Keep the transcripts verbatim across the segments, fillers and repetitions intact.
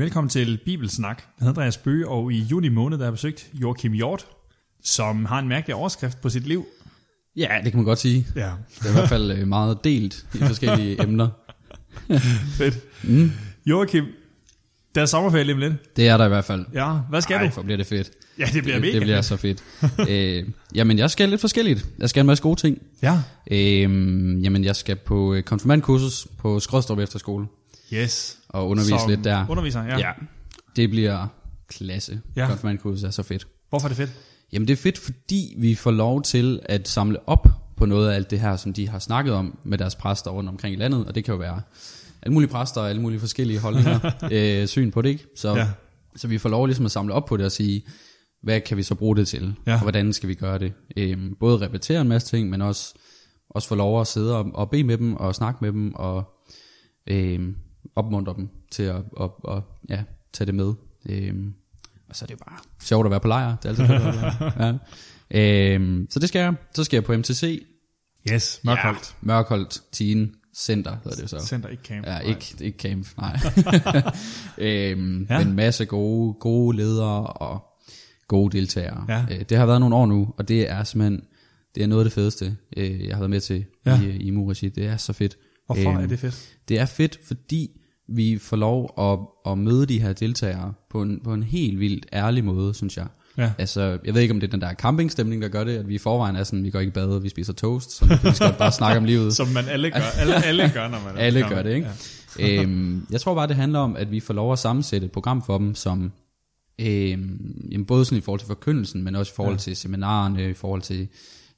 Velkommen til Bibelsnak. Jeg hedder Andreas Bøge, og i juni måned der har besøgt Joachim Hjort, som har en mærkelig overskrift på sit liv. Ja, det kan man godt sige. Ja. Det er i hvert fald meget delt i forskellige emner. Fedt. Mm. Joachim, der er sommerferie lige om lidt. Det er der i hvert fald. Ja, hvad skal Ej, du? Ej, hvor bliver det fedt. Ja, det bliver det, mega. Det bliver så fedt. øh, jamen, jeg skal lidt forskelligt. Jeg skal en masse gode ting. Ja. Øh, jamen, jeg skal på konfirmandkursus på Skrødstrup Efterskole. Yes. Og undervise som lidt der. Underviser, ja. ja. Det bliver klasse. Ja. Konfirmandkursus er så fedt. Hvorfor er det fedt? Jamen, det er fedt, fordi vi får lov til at samle op på noget af alt det her, som de har snakket om med deres præster rundt omkring i landet. Og det kan jo være alle mulige præster og alle mulige forskellige holdninger, øh, syn på det, ikke? Så, ja. så vi får lov ligesom at samle op på det og sige, hvad kan vi så bruge det til? Ja. Og hvordan skal vi gøre det? Øhm, både repetere en masse ting, men også, også få lov at sidde og, og bede med dem, og snakke med dem, og øhm, opmuntre dem til at og, og, ja, tage det med. Øhm, og så er det jo bare sjovt at være på lejr. Det er altid fedt at være på lejr. Ja. Øhm, så det skal jeg. Så skal jeg på M T C. Yes, Mørkholt. Ja, Mørkholt Teen Center hedder det så. Center, ikke camp. Ja, ikke, ikke camp, nej. øhm, ja. Men en masse gode, gode ledere og gode deltagere. Ja. Øh, det har været nogle år nu, og det er simpelthen det er noget af det fedeste, øh, jeg har været med til ja. i, i Mureci. Det er så fedt. Hvorfor øhm, er det fedt? Det er fedt, fordi vi får lov at, at møde de her deltagere på en, på en helt vildt ærlig måde, synes jeg. Ja. Altså, jeg ved ikke, om det er den der campingstemning, der gør det, at vi i forvejen er sådan, vi går ikke i bade, vi spiser toast, så vi skal bare snakke om livet. Som man alle gør, alle, alle gør, når man er alle gør det, ikke? Ja. øhm, jeg tror bare, det handler om, at vi får lov at sammensætte et program for dem, som øhm, både sådan i forhold til forkyndelsen, men også i forhold ja. til seminarerne, i forhold til,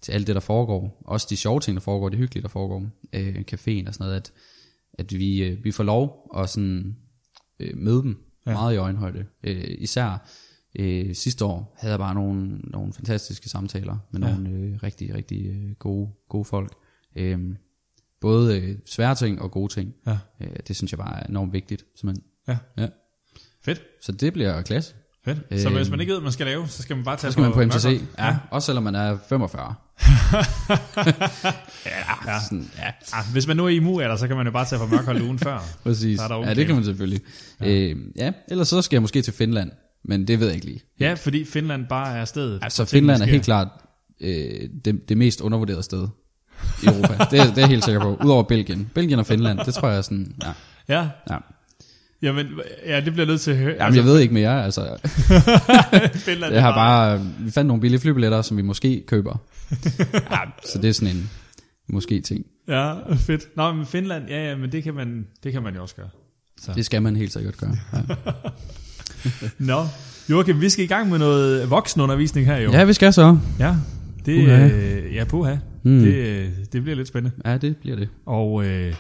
til alt det, der foregår. Også de sjove ting, der foregår, det hyggelige, der foregår. Øh, caféen og sådan noget, at, at vi, øh, vi får lov at sådan, øh, møde dem ja. meget i øjenhøjde. Øh, især Øh, sidste år havde jeg bare nogle, nogle fantastiske samtaler med ja. nogle øh, rigtig, rigtig øh, gode, gode folk. Øh, både øh, svære ting og gode ting. Ja. Øh, det synes jeg bare er enormt vigtigt. Ja. ja. Fedt. Så det bliver klasse. Fedt. Så øh, hvis man ikke ved, hvad man skal lave, så skal man bare tage skal på, man på M T C. Ja. ja, også selvom man er femogfyrre. ja, ja. Sådan, ja. Ja, hvis man nu er i immualder, så kan man jo bare tage fra Mørkholt ugen før. Præcis. Okay. Ja, det kan man selvfølgelig. Ja. Øh, ja. Ellers så skal jeg måske til Finland. Men det ved jeg ikke lige. Ja, fordi Finland bare er stedet. Altså Finland er helt klart øh, det, det mest undervurderede sted i Europa. det, er, det er jeg helt sikker på. Udover Belgien. Belgien og Finland, det tror jeg er sådan. Ja. Ja. ja. Jamen, ja, det bliver nødt til at høre. Jamen, altså, jeg ved ikke mere, altså. Finland jeg har bare, vi fandt nogle billige flybilletter, som vi måske køber. Ja, så det er sådan en måske ting. Ja, fedt. Nå, men Finland, ja, ja, men det kan man, det kan man jo også gøre. Så. Det skal man helt sikkert gøre. Ja. Nå, Joachim, vi skal i gang med noget voksenundervisning her jo. Ja, vi skal så. Ja, det er øh, ja, puha. Mm. Det, det bliver lidt spændende. Ja, det bliver det. Og øh,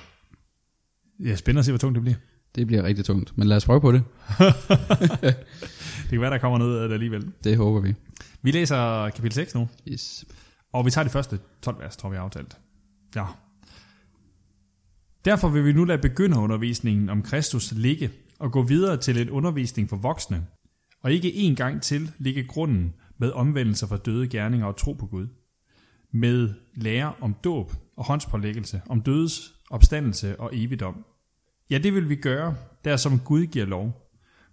ja, spændende at se, hvor tungt det bliver. Det bliver rigtig tungt, men lad os prøve på det. Det kan være, der kommer noget af det alligevel. Det håber vi. Vi læser kapitel seks nu. Yes. Og vi tager det første tolv vers, tror vi er aftalt. Ja. Derfor vil vi nu lade begynderundervisningen om Kristus ligge og gå videre til en undervisning for voksne, og ikke en gang til ligge grunden med omvendelser for døde gerninger og tro på Gud, med lære om dåb og håndspålæggelse, om dødes opstandelse og evigdom. Ja, det vil vi gøre, der som Gud giver lov,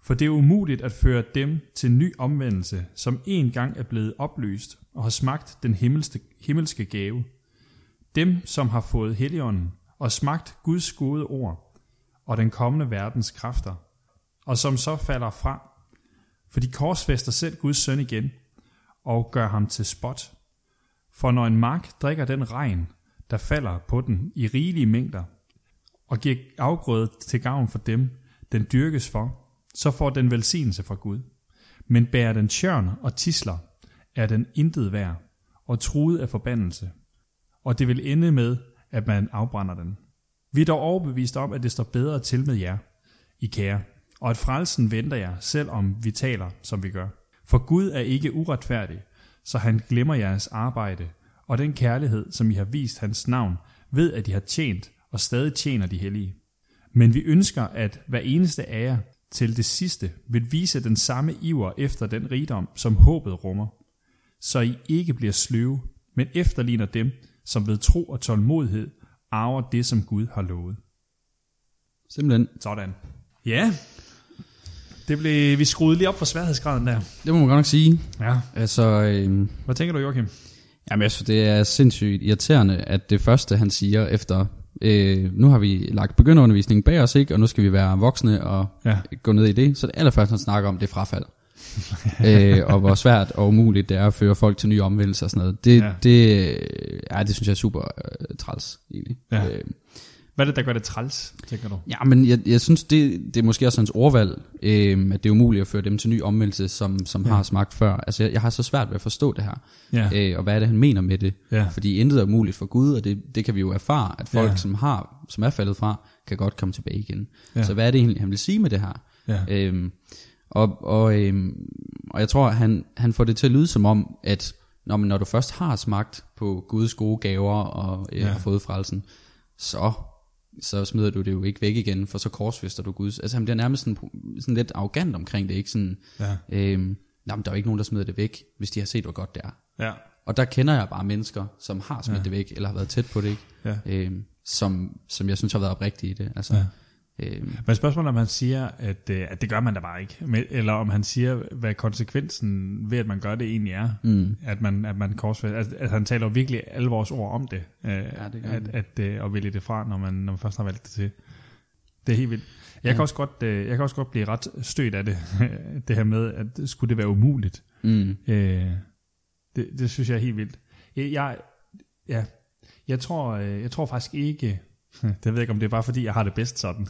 for det er umuligt at føre dem til ny omvendelse, som en gang er blevet oplyst og har smagt den himmelske, himmelske gave. Dem, som har fået Helligånden og smagt Guds gode ord, og den kommende verdens kræfter, og som så falder fra, for de korsfæster selv Guds søn igen, og gør ham til spot. For når en mark drikker den regn, der falder på den i rigelige mængder, og giver afgrøde til gavn for dem, den dyrkes for, så får den velsignelse fra Gud. Men bærer den tjørn og tisler, er den intet værd, og truet af forbandelse, og det vil ende med, at man afbrænder den. Vi er dog overbevist om, at det står bedre til med jer, I kære, og at frelsen venter jer, selvom vi taler, som vi gør. For Gud er ikke uretfærdig, så han glemmer jeres arbejde, og den kærlighed, som I har vist hans navn, ved at I har tjent, og stadig tjener de hellige. Men vi ønsker, at hver eneste af jer til det sidste vil vise den samme iver efter den rigdom, som håbet rummer, så I ikke bliver sløve, men efterligner dem, som ved tro og tålmodighed arver det, som Gud har lovet. Simpelthen. Sådan. Ja. Det blev, vi skruede lige op for sværhedsgraden der. Det må man godt nok sige. Ja. Altså, øhm, hvad tænker du, Joachim? Jamen, jeg synes, det er sindssygt irriterende, at det første, han siger efter, øh, nu har vi lagt begynderundervisningen bag os, ikke, og nu skal vi være voksne og ja. gå ned i det. Så det allerførste, han snakker om, det er frafald. øh, og hvor svært og umuligt det er at føre folk til nye omvendelser og sådan noget. Det, ja. det, ja, det synes jeg er super øh, træls, egentlig. Ja. Øh, Hvad er det, der gør det træls, tænker du? Ja, men jeg, jeg synes, det, det er måske også hans ordvalg, øh, at det er umuligt at føre dem til ny omvendelse, som, som ja. har smagt før. Altså, jeg, jeg har så svært ved at forstå det her, ja. øh, og hvad er det, han mener med det? Ja. Fordi intet er umuligt for Gud, og det, det kan vi jo erfare, at folk, ja. som, har, som er faldet fra, kan godt komme tilbage igen. Ja. Så hvad er det egentlig, han vil sige med det her? Ja. Øh, og, og, øh, og jeg tror, han, han får det til at lyde som om, at når, man, når du først har smagt på Guds gode gaver og øh, ja. har fået frelsen, så... så smider du det jo ikke væk igen, for så korsfester du Guds. Altså han bliver nærmest sådan, sådan lidt arrogant omkring det, ikke? Sådan, ja. øhm, nej, men der er jo ikke nogen, der smider det væk, hvis de har set, hvor godt det er. Ja. Og der kender jeg bare mennesker, som har smidt ja. det væk, eller har været tæt på det, ikke? Ja. Øhm, som, som jeg synes har været oprigtige i det. Altså, ja. øhm. Men spørgsmålet er, om han siger, at, at det gør man da bare ikke, eller om han siger, hvad konsekvensen ved, at man gør det egentlig er, mm. at man, at man korsfester. Altså, altså han taler jo virkelig alle vores ord om det, øh, ja, det at, at, at, at vælge det fra, når man, når man først har valgt det til. Det er helt vildt. Jeg, ja. kan, også godt, jeg kan også godt blive ret stødt af det, det her med, at skulle det være umuligt. Mm. Øh, det, det synes jeg er helt vildt. Jeg, ja, jeg, tror, jeg tror faktisk ikke... Det ved jeg ikke, om det er bare fordi, jeg har det bedst sådan.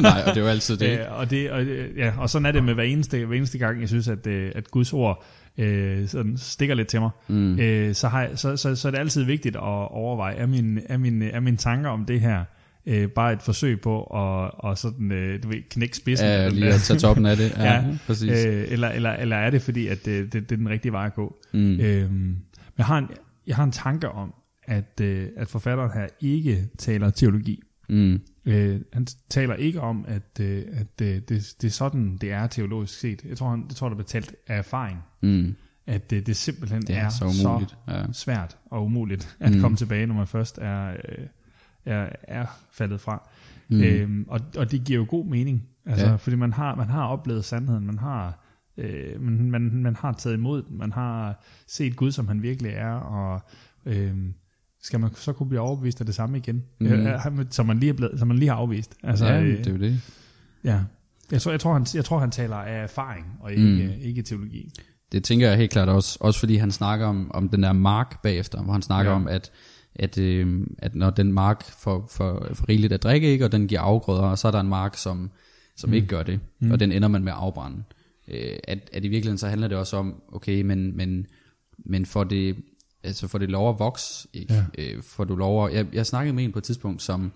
Nej, og det er jo altid det. Æ, og, det og, ja, og sådan er det med hver eneste, hver eneste gang, jeg synes, at, at Guds ord øh, sådan stikker lidt til mig. Mm. Æ, så, har jeg, så, så, så er det altid vigtigt at overveje, er mine, er mine, er mine tanker om det her øh, bare et forsøg på at og sådan, øh, du ved, knække spidsen? Ja, lige at tage toppen af det. Ja, ja, præcis. Øh, eller, eller, eller er det fordi, at det, det, det er den rigtige vej at gå? Mm. Øhm, jeg, har en, jeg har en tanke om, At, øh, at forfatteren her ikke taler teologi. Mm. Øh, han taler ikke om, at, øh, at øh, det, det er sådan, det er teologisk set. Jeg tror, han, jeg tror der bliver talt af erfaring, mm. at øh, det simpelthen det er, er så, så ja. svært og umuligt at mm. komme tilbage, når man først er, øh, er, er faldet fra. Mm. Øh, og, og det giver jo god mening, altså, ja. fordi man har, man har oplevet sandheden, man har, øh, man, man, man har taget imod den, man har set Gud, som han virkelig er, og øh, skal man så kunne blive overbevist af det samme igen, mm. som man lige er blevet, som man lige har afvist. Altså, ja, det er jo det. Ja, jeg tror, jeg tror han, jeg tror han taler af erfaring og ikke, mm. ikke teologi. Det tænker jeg helt klart også, også fordi han snakker om om den der mark bagefter, hvor han snakker ja. om at at øh, at når den mark får for for rigeligt at drikke, ikke, og den giver afgrøder, og så er der en mark som som mm. ikke gør det, mm. og den ender man med at afbrænde. Øh, at at i virkeligheden så handler det også om, okay, men men men for det altså får det lov at vokse, ikke? Ja. Øh, får du lov at... Jeg, jeg snakkede med en på et tidspunkt, som...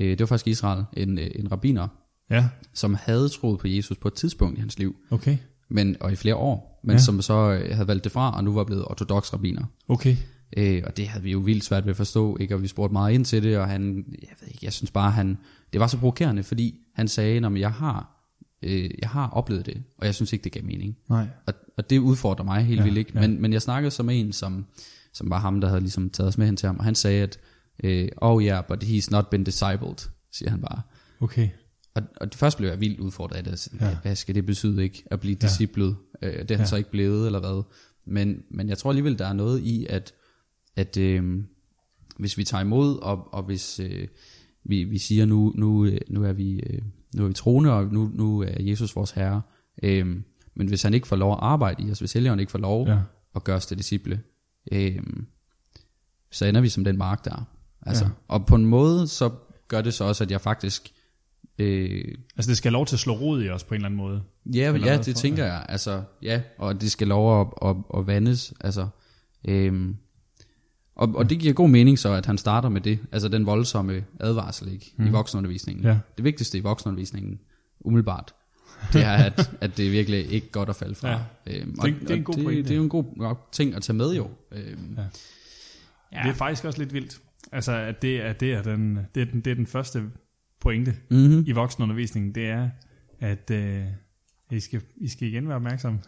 Øh, det var faktisk Israel, en, en rabbiner, ja. som havde troet på Jesus på et tidspunkt i hans liv. Okay. Men, og i flere år. Men ja. som så øh, havde valgt det fra, og nu var blevet ortodoks rabbiner. Okay. Øh, og det havde vi jo vildt svært ved at forstå, ikke? Og vi spurgte meget ind til det, og han... Jeg ved ikke, jeg synes bare, han... Det var så provokerende, fordi han sagde, når jeg har, øh, jeg har oplevet det, og jeg synes ikke, det gav mening. Nej. Og, og det udfordrer mig helt ja, vildt, ikke? Ja. Men, men jeg snakkede som en, som... som var ham, der havde ligesom taget os med hen til ham, og han sagde, at, øh, oh yeah, but he's not been discipled, siger han bare. Okay. Og, og først blev jeg vildt udfordret af det, ja. hvad skal det betyde, ikke, at blive ja. disciplet, øh, det er ja. han så ikke blevet, eller hvad, men, men jeg tror alligevel, der er noget i, at, at øh, hvis vi tager imod, og, og hvis øh, vi, vi siger, nu, nu, nu, er vi, øh, nu er vi troende, og nu, nu er Jesus vores herre, øh, men hvis han ikke får lov at arbejde i os, hvis helligånden ikke får lov ja. at gøre os til disciple, Øhm, så ender vi som den mark der altså, ja. og på en måde så gør det så også, at jeg faktisk øh, altså det skal lov til at slå rod i os på en eller anden måde, ja, ja det for, tænker ja. jeg altså, ja, og det skal lov at, at, at vandes altså, øhm, og, og ja. det giver god mening så, at han starter med det, altså den voldsomme advarsel, ikke, mm. i voksenundervisningen, ja. det vigtigste i voksenundervisningen umiddelbart, det er, at, at det er virkelig ikke godt at falde fra. Ja. Øhm, og, det, det er en god det, det er jo en god ting at tage med, jo. Øhm, ja. Ja. Det er faktisk også lidt vildt. Altså, at det er, det er, den, det er, den, det er den første pointe mm-hmm. i voksenundervisningen, det er, at, øh, I skal, I skal igen være opmærksomme.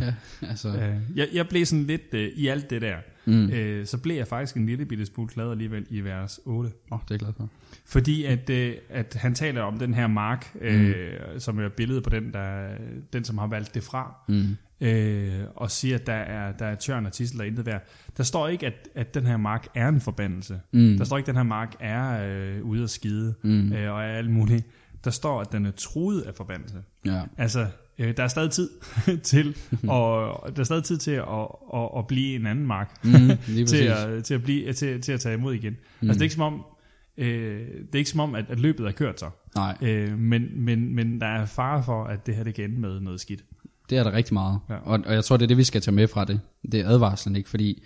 Ja, altså. jeg, jeg blev sådan lidt øh, i alt det der. Mm. Øh, så blev jeg faktisk en lille bitte smule glad alligevel i vers otte. Åh, oh, det er jeg glad for. Fordi at, øh, at han taler om den her mark, øh, mm. som er billedet på den, der, den som har valgt det fra. Mm. Øh, og siger, at der er, der er tjørn og tidsel og intet værd. Der står ikke, at, at den her mark er en forbandelse. Mm. Der står ikke, at den her mark er øh, ude at skide mm. øh, og er alt muligt. Der står, at den er truet af forbandelse. Ja. Altså, øh, der er stadig tid til, og der er stadig tid til at, at, at blive en anden mark, mm, til, at, til, at blive, til, til at tage imod igen. Mm. Altså, det er ikke som om, øh, det er ikke som om at, at løbet er kørt sig. Nej. Øh, men, men, men der er fare for, at det her det kan ende med noget skidt. Det er der rigtig meget, ja. og, og jeg tror, det er det, vi skal tage med fra det. Det er advarslen, ikke? Fordi,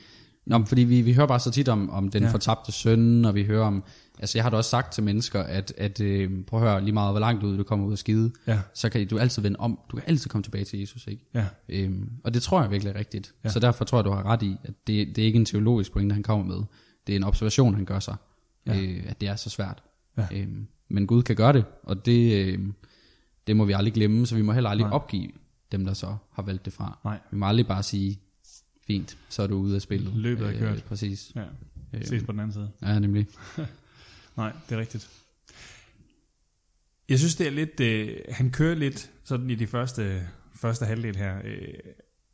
nå, fordi vi, vi hører bare så tit om, om den ja. fortabte søn, og vi hører om... Altså jeg har da også sagt til mennesker, at, at øh, prøv at høre lige meget, hvor langt ud du kommer ud af skide, ja. så kan du altid vende om, du kan altid komme tilbage til Jesus, ikke? Ja. Øhm, og det tror jeg virkelig er rigtigt, ja. så derfor tror jeg, du har ret i, at det, det er ikke en teologisk pointe, han kommer med, det er en observation, han gør sig, ja. øh, at det er så svært. Ja. Øhm, men Gud kan gøre det, og det, øh, det må vi aldrig glemme, så vi må heller aldrig Nej. opgive dem, der så har valgt det fra. Nej. Vi må aldrig bare sige, fint, så er du ude af spillet. Løbet er øh, kørt. Præcis. Ja. Ses på den anden side. Ja, nemlig. Nej, det er rigtigt. Jeg synes, det er lidt... Øh, han kører lidt sådan i de første, første halvdel her. Øh,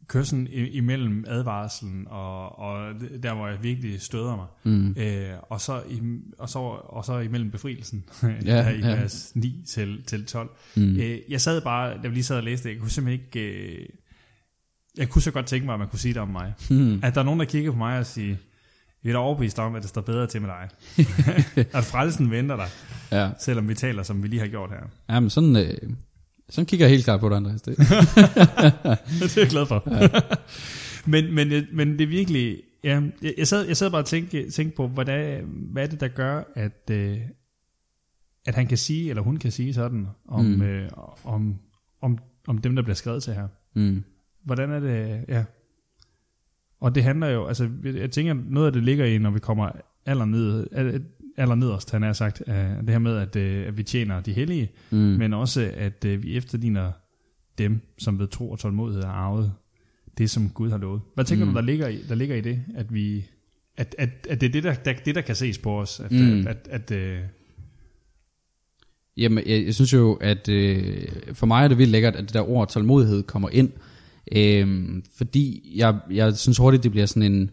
kører sådan imellem advarslen, og, og der, hvor jeg virkelig støder mig. Mm. Øh, og, så i, og, så, og så imellem befrielsen. Ja, i ja. Vers ni til, til tolv. Mm. Øh, jeg sad bare... Da vi lige sad og læste det, jeg kunne simpelthen ikke... Øh, jeg kunne så godt tænke mig, at man kunne sige det om mig. Mm. At der er nogen, der kigger på mig og siger... Vi er da overbevist om, at det står bedre til med dig. At frelsen venter dig. Ja. Selvom vi taler, som vi lige har gjort her. Jamen, sådan, øh, sådan kigger jeg helt klart på dig, Andreas. Det, det er jeg glad for. Ja. men, men, men det er virkelig... Ja, jeg, sad, jeg sad bare og tænkte, tænkte på, hvordan, hvad er det, der gør, at, øh, at han kan sige, eller hun kan sige sådan, om, mm. øh, om, om, om dem, der bliver skrevet til her. Mm. Hvordan er det... Ja. Og det handler jo, altså jeg tænker, noget af det ligger i, når vi kommer allerned, allernederst, han har sagt, det her med, at, at vi tjener de hellige, mm. men også, at vi efterligner dem, som ved tro og tålmodighed har arvet det, som Gud har lovet. Hvad tænker mm. du, der ligger i, der ligger i det, at vi, at, at, at det er det der, der, det, der kan ses på os? At, mm. at, at, at, uh... Jamen, jeg, jeg synes jo, at øh, for mig er det vildt lækkert, at det der ord tålmodighed kommer ind, Øhm, fordi jeg, jeg synes hurtigt det bliver sådan en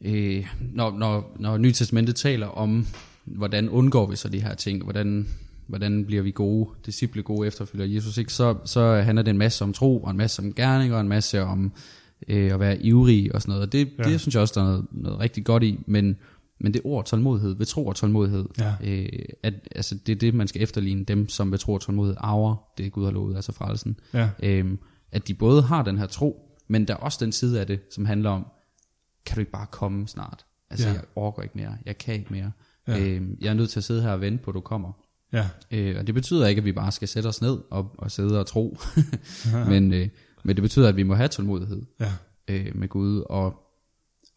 øh, når, når, når Nye Testamentet taler om hvordan undgår vi så de her ting, hvordan, hvordan bliver vi gode disciple, gode efterfølger af Jesus, ikke? Så, så handler det en masse om tro og en masse om gerning og en masse om øh, at være ivrig og sådan noget, og det, ja. det synes jeg også der er noget, noget rigtig godt i, men, men det ord tålmodighed, ved tro og tålmodighed, ja. øh, at, altså det er det man skal efterligne, dem som ved tro og tålmodighed arver det Gud har lovet, altså frelsen. ja. øhm, At de både har den her tro, men der er også den side af det, som handler om, kan du ikke bare komme snart? Altså, ja. jeg orker ikke mere, jeg kan ikke mere. Ja. Øh, jeg er nødt til at sidde her og vente på, at du kommer. Ja. Øh, og det betyder ikke, at vi bare skal sætte os ned og, og sidde og tro. men, øh, men det betyder, at vi må have tålmodighed ja. øh, med Gud. Og,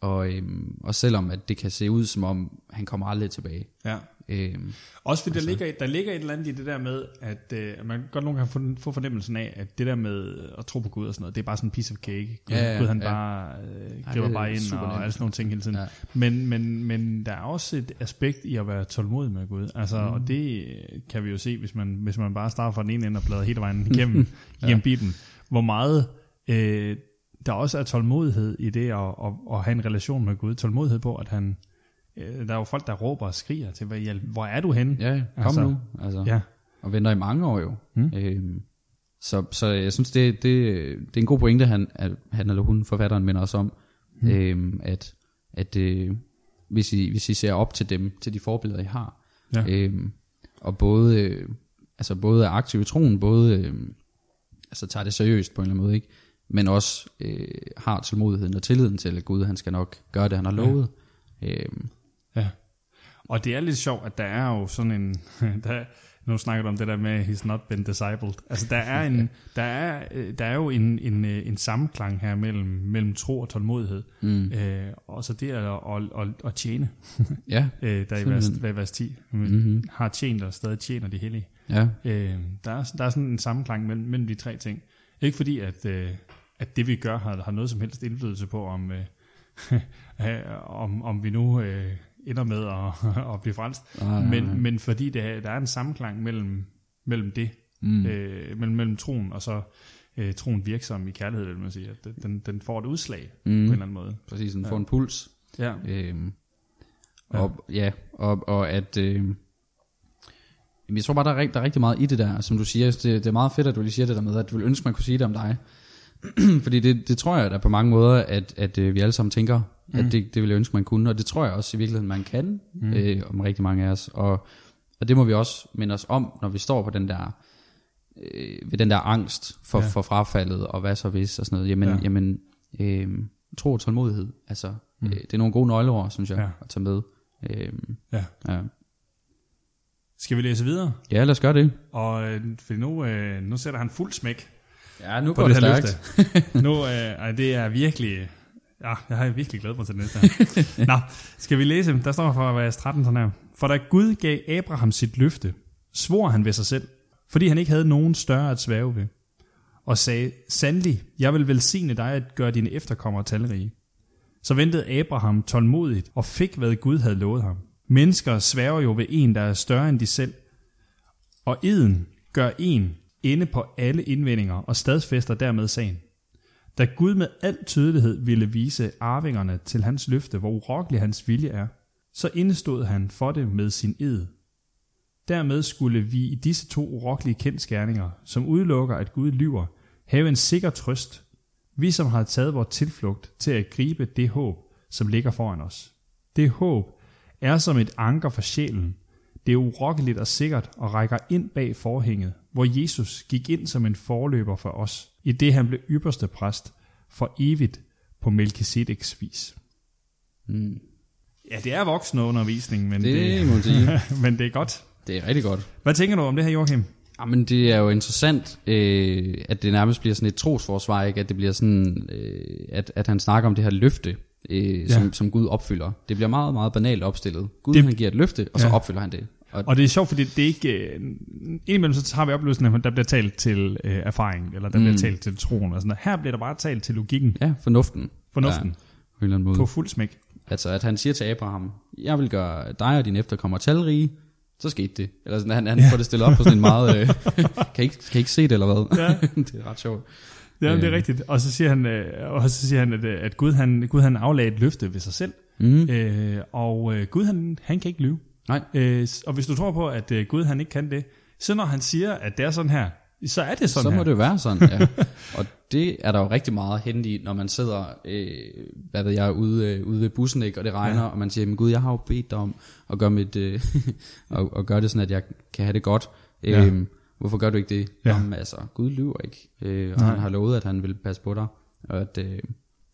og, øh, og selvom at det kan se ud, som om han kommer aldrig tilbage. Ja. Øhm, også fordi altså, der, ligger, der ligger et eller andet i det der med at øh, man godt nogle gange få, få fornemmelsen af at det der med at tro på Gud og sådan noget, det er bare sådan en piece of cake. Gud, ja, ja, Gud han ja. bare øh, griber bare ind og alle sådan nogle ting hele tiden. ja. men, men, men der er også et aspekt i at være tålmodig med Gud, altså, mm. og det kan vi jo se, hvis man, hvis man bare starter fra den ene ende og bladrer hele vejen igennem, ja. igennem Bibelen, hvor meget øh, der også er tålmodighed i det at, at, at have en relation med Gud, tålmodighed på at han... Der er jo folk, der råber og skriger til, hvor er du henne? Ja, kom altså, nu. Altså, ja. Og venter i mange år jo. Mm. Øhm, så, så jeg synes, det, det, det er en god pointe, han, han eller hun, forfatteren, minder os om, mm. øhm, at, at øh, hvis, I, hvis I ser op til dem, til de forbilleder, I har, ja. øhm, og både, øh, altså både er aktiv i troen, både øh, altså tager det seriøst på en eller anden måde, ikke? Men også øh, har tålmodigheden og tilliden til, at Gud han skal nok gøre det, han har lovet. Ja. Øhm, Ja, og det er lidt sjovt, at der er jo sådan en, der, nu snakker du om det der med, he's not been discipled, altså der er, en, der er, der er jo en, en, en sammenklang her mellem, mellem tro og tålmodighed, mm. øh, og så det at, at, at, at tjene, ja, øh, der i vers, i vers ti, mm-hmm. har tjent og stadig tjener de hellige. Ja. Øh, der, er, der er sådan en sammenklang mellem, mellem de tre ting. Ikke fordi, at, øh, at det vi gør har, har noget som helst indflydelse på, om, øh, om, om vi nu øh, ender med at, at blive frelst. Ah, men, ja, ja. men fordi det, der er en sammenklang mellem, mellem det, mm. øh, mellem, mellem troen og så øh, troen virksom i kærlighed, vil man sige. At den, den får et udslag mm. på en eller anden måde. Præcis, den får ja. en puls. Ja. Øhm, og, ja. ja og, og at... Øh, Jeg tror bare, der er, der er rigtig meget i det der, som du siger. Det, det er meget fedt, at du lige siger det der med, at du vil ønske, man kunne sige det om dig. Fordi det, det tror jeg da på mange måder, at, at vi alle sammen tænker, mm. at det, det vil jeg ønske, man kunne. Og det tror jeg også i virkeligheden, man kan, mm. øh, om rigtig mange af os. Og, og det må vi også minde os om, når vi står på den der, øh, ved den der angst for, ja. for frafaldet, og hvad så hvis, og sådan noget. Jamen, ja. jamen øh, tro og tålmodighed. Altså, mm. øh, det er nogle gode nøgleord, synes jeg, ja. at tage med. Øh, ja. ja. Skal vi læse videre? Ja, lad os gøre det. Og for nu, øh, nu sætter han fuld smæk. Ja, nu går det stærkt. nu, øh, det er virkelig... Ja, jeg har virkelig glædet mig til det næste her. Nå, skal vi læse? Der står fra vers tretten sådan her. For da Gud gav Abraham sit løfte, svor han ved sig selv, fordi han ikke havde nogen større at svæve ved, og sagde, sandelig, jeg vil velsigne dig at gøre dine efterkommere talrige. Så ventede Abraham tålmodigt og fik, hvad Gud havde lovet ham. Mennesker sværger jo ved en, der er større end de selv, og eden gør en ende på alle indvendinger og stadfæster dermed sagen. Da Gud med al tydelighed ville vise arvingerne til hans løfte, hvor urokkelig hans vilje er, så indestod han for det med sin ed. Dermed skulle vi i disse to urokkelige kendsgerninger, som udelukker, at Gud lyver, have en sikker trøst, vi som har taget vores tilflugt til at gribe det håb, som ligger foran os. Det håb er som et anker for sjælen. Det er urokkeligt og sikkert og rækker ind bag forhænget, hvor Jesus gik ind som en forløber for os, i det han blev ypperste præst for evigt på Melkisedeks vis. Mm. Ja, det er voksenundervisning, men det, det, må sige. men det er godt. Det er rigtig godt. Hvad tænker du om det her, Joachim? Jamen, det er jo interessant, øh, at det nærmest bliver sådan et trosforsvar, ikke? At det bliver sådan, øh, at, at han snakker om det her løfte. Øh, som, ja. som Gud opfylder. Det bliver meget, meget banalt opstillet. Gud det, han giver et løfte, og så ja. opfylder han det. Og, og det er sjovt, fordi det er ikke... Indimellem så har vi oplevelsen, at der bliver talt til øh, erfaring, eller der mm. bliver talt til troen, og sådan noget. Her bliver der bare talt til logikken. Ja, fornuften. Fornuften. Ja, på, på fuld smæk. Altså, at han siger til Abraham, jeg vil gøre dig og dine efterkommere talrige, så skete det. Eller sådan, han, han ja. får det stillet op på sådan en meget... Øh, kan, ikke, kan ikke se det, eller hvad? Ja. Det er ret sjovt. Ja, det er rigtigt. Og så siger han, og så siger han, at, at Gud han, Gud han aflagde et løfte ved sig selv, mm. øh, og Gud han, han kan ikke lyve. Nej. Øh, og hvis du tror på, at Gud han ikke kan det, så når han siger, at det er sådan her, så er det sådan så her. Så må det være sådan, ja. Og det er der jo rigtig meget henne i, når man sidder, øh, hvad ved jeg, ude, øh, ude ved bussen, ikke, og det regner, ja. og man siger, men Gud, jeg har jo bedt dig om at gøre, mit, øh, og, og gøre det sådan, at jeg kan have det godt. Ja. Øh, Hvorfor gør du ikke det? Ja. Jamen altså, Gud lyver ikke. Øh, og Nej. han har lovet, at han vil passe på dig, og at, øh,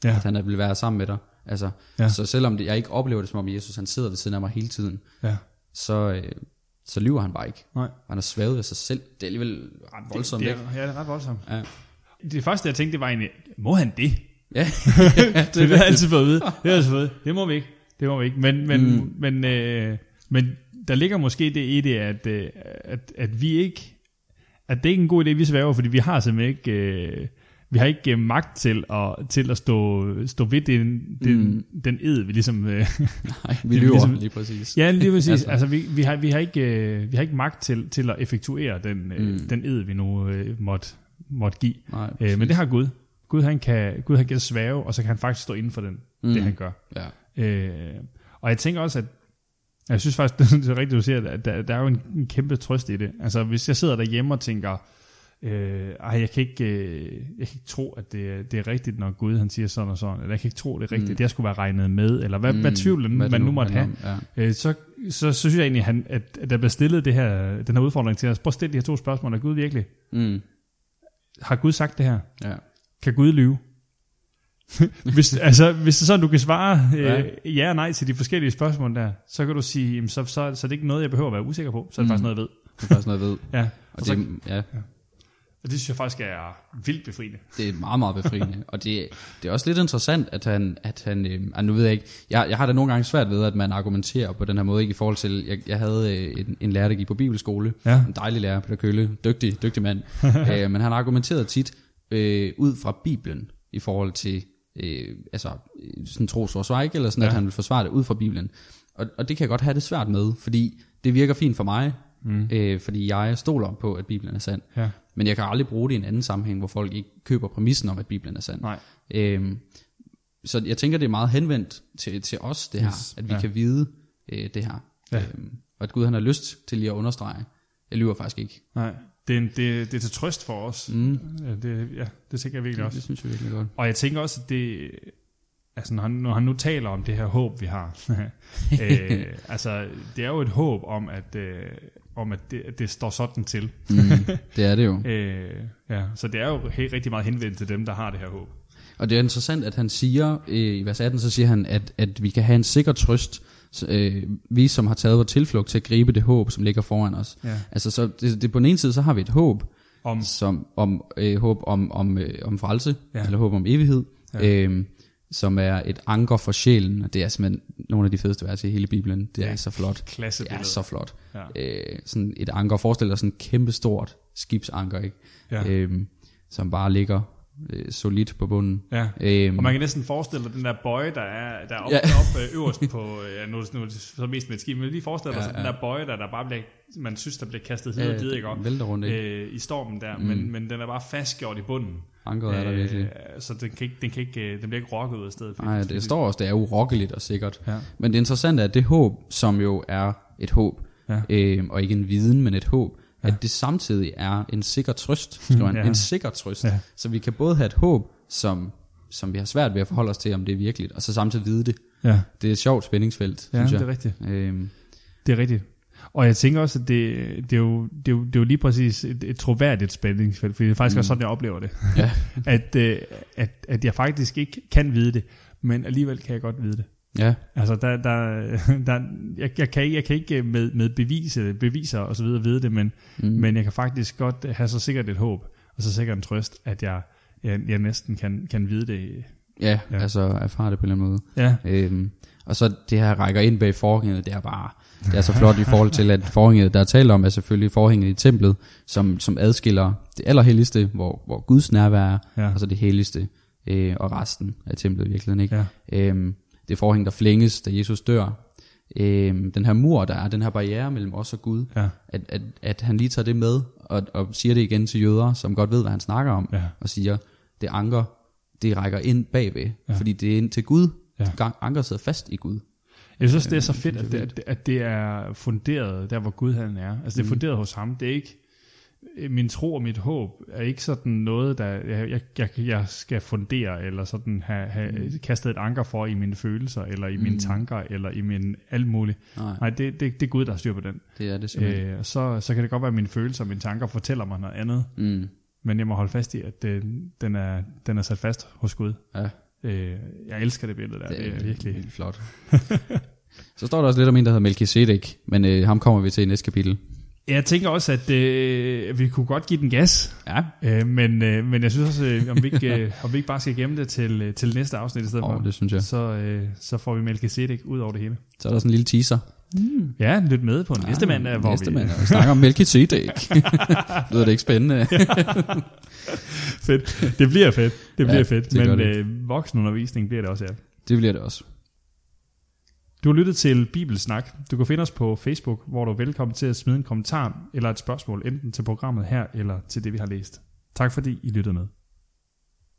ja. at han vil være sammen med dig. Altså, ja. Så selvom det, jeg ikke oplever det, som om Jesus han sidder ved siden af mig hele tiden, ja. så, øh, så lyver han bare ikke. Nej. Han har svævet ved sig selv. Det er alligevel ret voldsomt. Det, det er, ja, det er ret voldsomt. Ja. Det første, jeg tænkte, det var egentlig, må han det? Ja. det, det har altid fået at vide. Det har altid fået. Det må vi ikke. Det må vi ikke. Men, men, mm. men, øh, men der ligger måske det i det, at, øh, at, at vi ikke... at det ikke er en god idé, vi sværger, fordi vi har simpelthen ikke, øh, vi har ikke magt til at, til at stå, stå ved den, den, mm. den ed, vi ligesom... Øh, Nej, vi lyver ligesom, lige præcis. Ja, lige præcis. altså, altså vi, vi, har, vi, har ikke, øh, vi har ikke magt til, til at effektuere den, øh, mm. den ed, vi nu øh, måtte, måtte give. Nej, Æ, men det har Gud. Gud han kan, Gud, han kan sværge, og så kan han faktisk stå inden for den, mm. det han gør. Ja. Æ, og jeg tænker også, at jeg synes faktisk, det er rigtigt, du siger, at der, der er jo en, en kæmpe trøst i det. Altså, hvis jeg sidder derhjemme og tænker, øh, ej, jeg kan, ikke, øh, jeg kan ikke tro, at det, det er rigtigt, når Gud han siger sådan og sådan, eller jeg kan ikke tro, det er rigtigt, mm. det jeg skulle være regnet med, eller hvad, mm. hvad tvivlen hvad man nu måtte have, ja. øh, så, så, så synes jeg egentlig, han, at, at der bliver stillet det her, den her udfordring til os. Prøv at stille de her to spørgsmål. Er Gud virkelig? Mm. Har Gud sagt det her? Ja. Kan Gud lyve? hvis, altså, hvis det sådan, du kan svare øh, ja og nej til de forskellige spørgsmål der, så kan du sige, jamen, så, så, så det er det ikke noget, jeg behøver at være usikker på, så er det mm. faktisk noget, jeg ved. Det er faktisk noget, jeg ved. ja. Og, og det, så, ja. Og det synes jeg faktisk er vildt befriende. Det er meget, meget befriende. Og det, det er også lidt interessant, at han... At han øh, nu ved jeg ikke... Jeg, jeg har da nogle gange svært ved, at man argumenterer på den her måde. Ikke i forhold til... Jeg, jeg havde en, en lærer, der gik på bibelskole. Ja. En dejlig lærer, Peter Kølle. Dygtig, dygtig mand. Æ, men han argumenterede tit øh, ud fra Bibelen i forhold til... Øh, altså sådan trosforsvar, ikke? Eller sådan, ja. At han ville forsvare det ud fra Bibelen. Og, og det kan jeg godt have det svært med, fordi det virker fint for mig... Mm. Øh, fordi jeg stoler på, at Bibelen er sand, ja. Men jeg kan aldrig bruge det i en anden sammenhæng, hvor folk ikke køber præmissen om, at Bibelen er sand. Nej. Øhm, så jeg tænker, det er meget henvendt til, til os det her, yes. At vi ja. Kan vide øh, det her, ja. øhm, og at Gud han har lyst til lige at understrege, jeg lyver faktisk ikke. Nej. Det, er en, det, det er til trøst for os. Mm. Ja, det, ja, det tænker jeg virkelig også. Det, det synes jeg virkelig godt. Og jeg tænker også, at det altså, når han, når han nu taler om det her håb, vi har, øh, altså det er jo et håb om at øh, om at det, at det står sådan til. Mm, det er det jo. øh, ja, så det er jo helt, rigtig meget henvendt til dem, der har det her håb. Og det er interessant, at han siger, øh, i vers atten, så siger han, at, at vi kan have en sikker trøst, så, øh, vi som har taget vores tilflugt til at gribe det håb, som ligger foran os. Ja. Altså, så det, det, på den ene side, så har vi et håb, om, som, om, øh, håb om, om, øh, om frelse, ja. Eller håb om evighed, ja. øh, som er et anker for sjælen, og det er simpelthen nogle af de fedeste vers i hele Bibelen. Det er ja, så flot. Klassebillede. Det er så flot. Ja. Øh, sådan et anker, forestiller sådan et kæmpestort skibsanker, ikke? Ja. Øhm, som bare ligger øh, solidt på bunden. Ja. Øhm, og man kan næsten forestille dig den der bøje, der er, der er oppe, ja. Oppe øverst på, ja, nu, nu så mest med et skib, men lige forestille dig ja, sådan ja. Den der bøje, der, der bare bliver, man synes, der bliver kastet helt ja, videre, ikke? Vælter rundt, ikke? Øh, i stormen der, mm. men, men den er bare fastgjort i bunden. Ankeret er der virkelig. Øh, så den, kan ikke, den, kan ikke, den bliver ikke rocket ud af stedet. Nej, det står også, det er urokkeligt og sikkert. Ja. Men det interessante er, at det håb, som jo er et håb, ja. øh, og ikke en viden, men et håb, ja. At det samtidig er en sikker trøst, skriver han. Ja. En sikker trøst. Ja. Så vi kan både have et håb, som, som vi har svært ved at forholde os til, om det er virkeligt, og så samtidig vide det. Ja. Det er et sjovt spændingsfelt, ja, synes jeg. Ja, det er rigtigt. Øhm. Det er rigtigt. Og jeg tænker også, at det, det, er, jo, det, er, jo, det er jo lige præcis et, et troværdigt spændingsfelt, for det er faktisk mm. også sådan, jeg oplever det. Ja. at, at, at jeg faktisk ikke kan vide det, men alligevel kan jeg godt vide det. Ja. Altså, der, der, der, jeg, jeg, kan ikke, jeg kan ikke med, med bevise, beviser og så videre vide det, men, mm. men jeg kan faktisk godt have så sikkert et håb, og så sikkert en trøst, at jeg, jeg, jeg næsten kan, kan vide det. Ja, ja, altså erfare det på en eller anden måde. Ja. Øhm, og så det her rækker ind bag forhænget, det er bare... Det er så flot i forhold til, at forhænget, der er tale om, er selvfølgelig forhænget i templet, som, som adskiller det allerhelligste, hvor, hvor Guds nærvær er, ja. Og så det helligste, øh, og resten af templet i virkeligheden, ikke? Ja. Øhm, det forhæng, der flænges, da Jesus dør. Øhm, den her mur, der er, den her barriere mellem os og Gud, ja. at, at, at han lige tager det med, og, og siger det igen til jøder, som godt ved, hvad han snakker om, ja. Og siger, det anker, det rækker ind bagved, ja. Fordi det er ind til Gud, ja. Anker sidder fast i Gud. Jeg synes, det er så fedt, at det, at det er funderet der, hvor Gud han er. Altså, det er funderet hos ham. Det er ikke, min tro og mit håb er ikke sådan noget, der jeg, jeg, jeg skal fundere, eller sådan have, have kastet et anker for i mine følelser, eller i mine mm. tanker, eller i min alt muligt. Nej, Nej det, det, det er Gud, der styrer på den. Det er det simpelthen. Æ, så, så kan det godt være, at mine følelser og mine tanker fortæller mig noget andet, mm. men jeg må holde fast i, at det, den, er, den er sat fast hos Gud. Ja. Jeg elsker det billede der. Det er, det er virkelig helt flot. Så står der også lidt om en, der hedder Melkisedek, men øh, ham kommer vi til i næste kapitel. Jeg tænker også, at øh, vi kunne godt give den gas, ja. øh, men, øh, men jeg synes også, øh, om, vi ikke, øh, om vi ikke bare skal gemme det til, øh, til næste afsnit i stedet oh, for, det synes jeg. Så, øh, så får vi Melkisedek ud over det hele. Så er der sådan en lille teaser. Mm. Ja, lyt med på næste ja, mandag, hvor næste vi... mandag, vi snakker om Melkisedek. Lyder det ikke spændende? Fedt. Det bliver fedt. Det bliver ja, fedt. Det Men øh, voksenundervisning bliver det også, ja. Det bliver det også. Du har lyttet til Bibelsnak. Du kan finde os på Facebook, hvor du er velkommen til at smide en kommentar eller et spørgsmål, enten til programmet her eller til det, vi har læst. Tak fordi I lyttede med.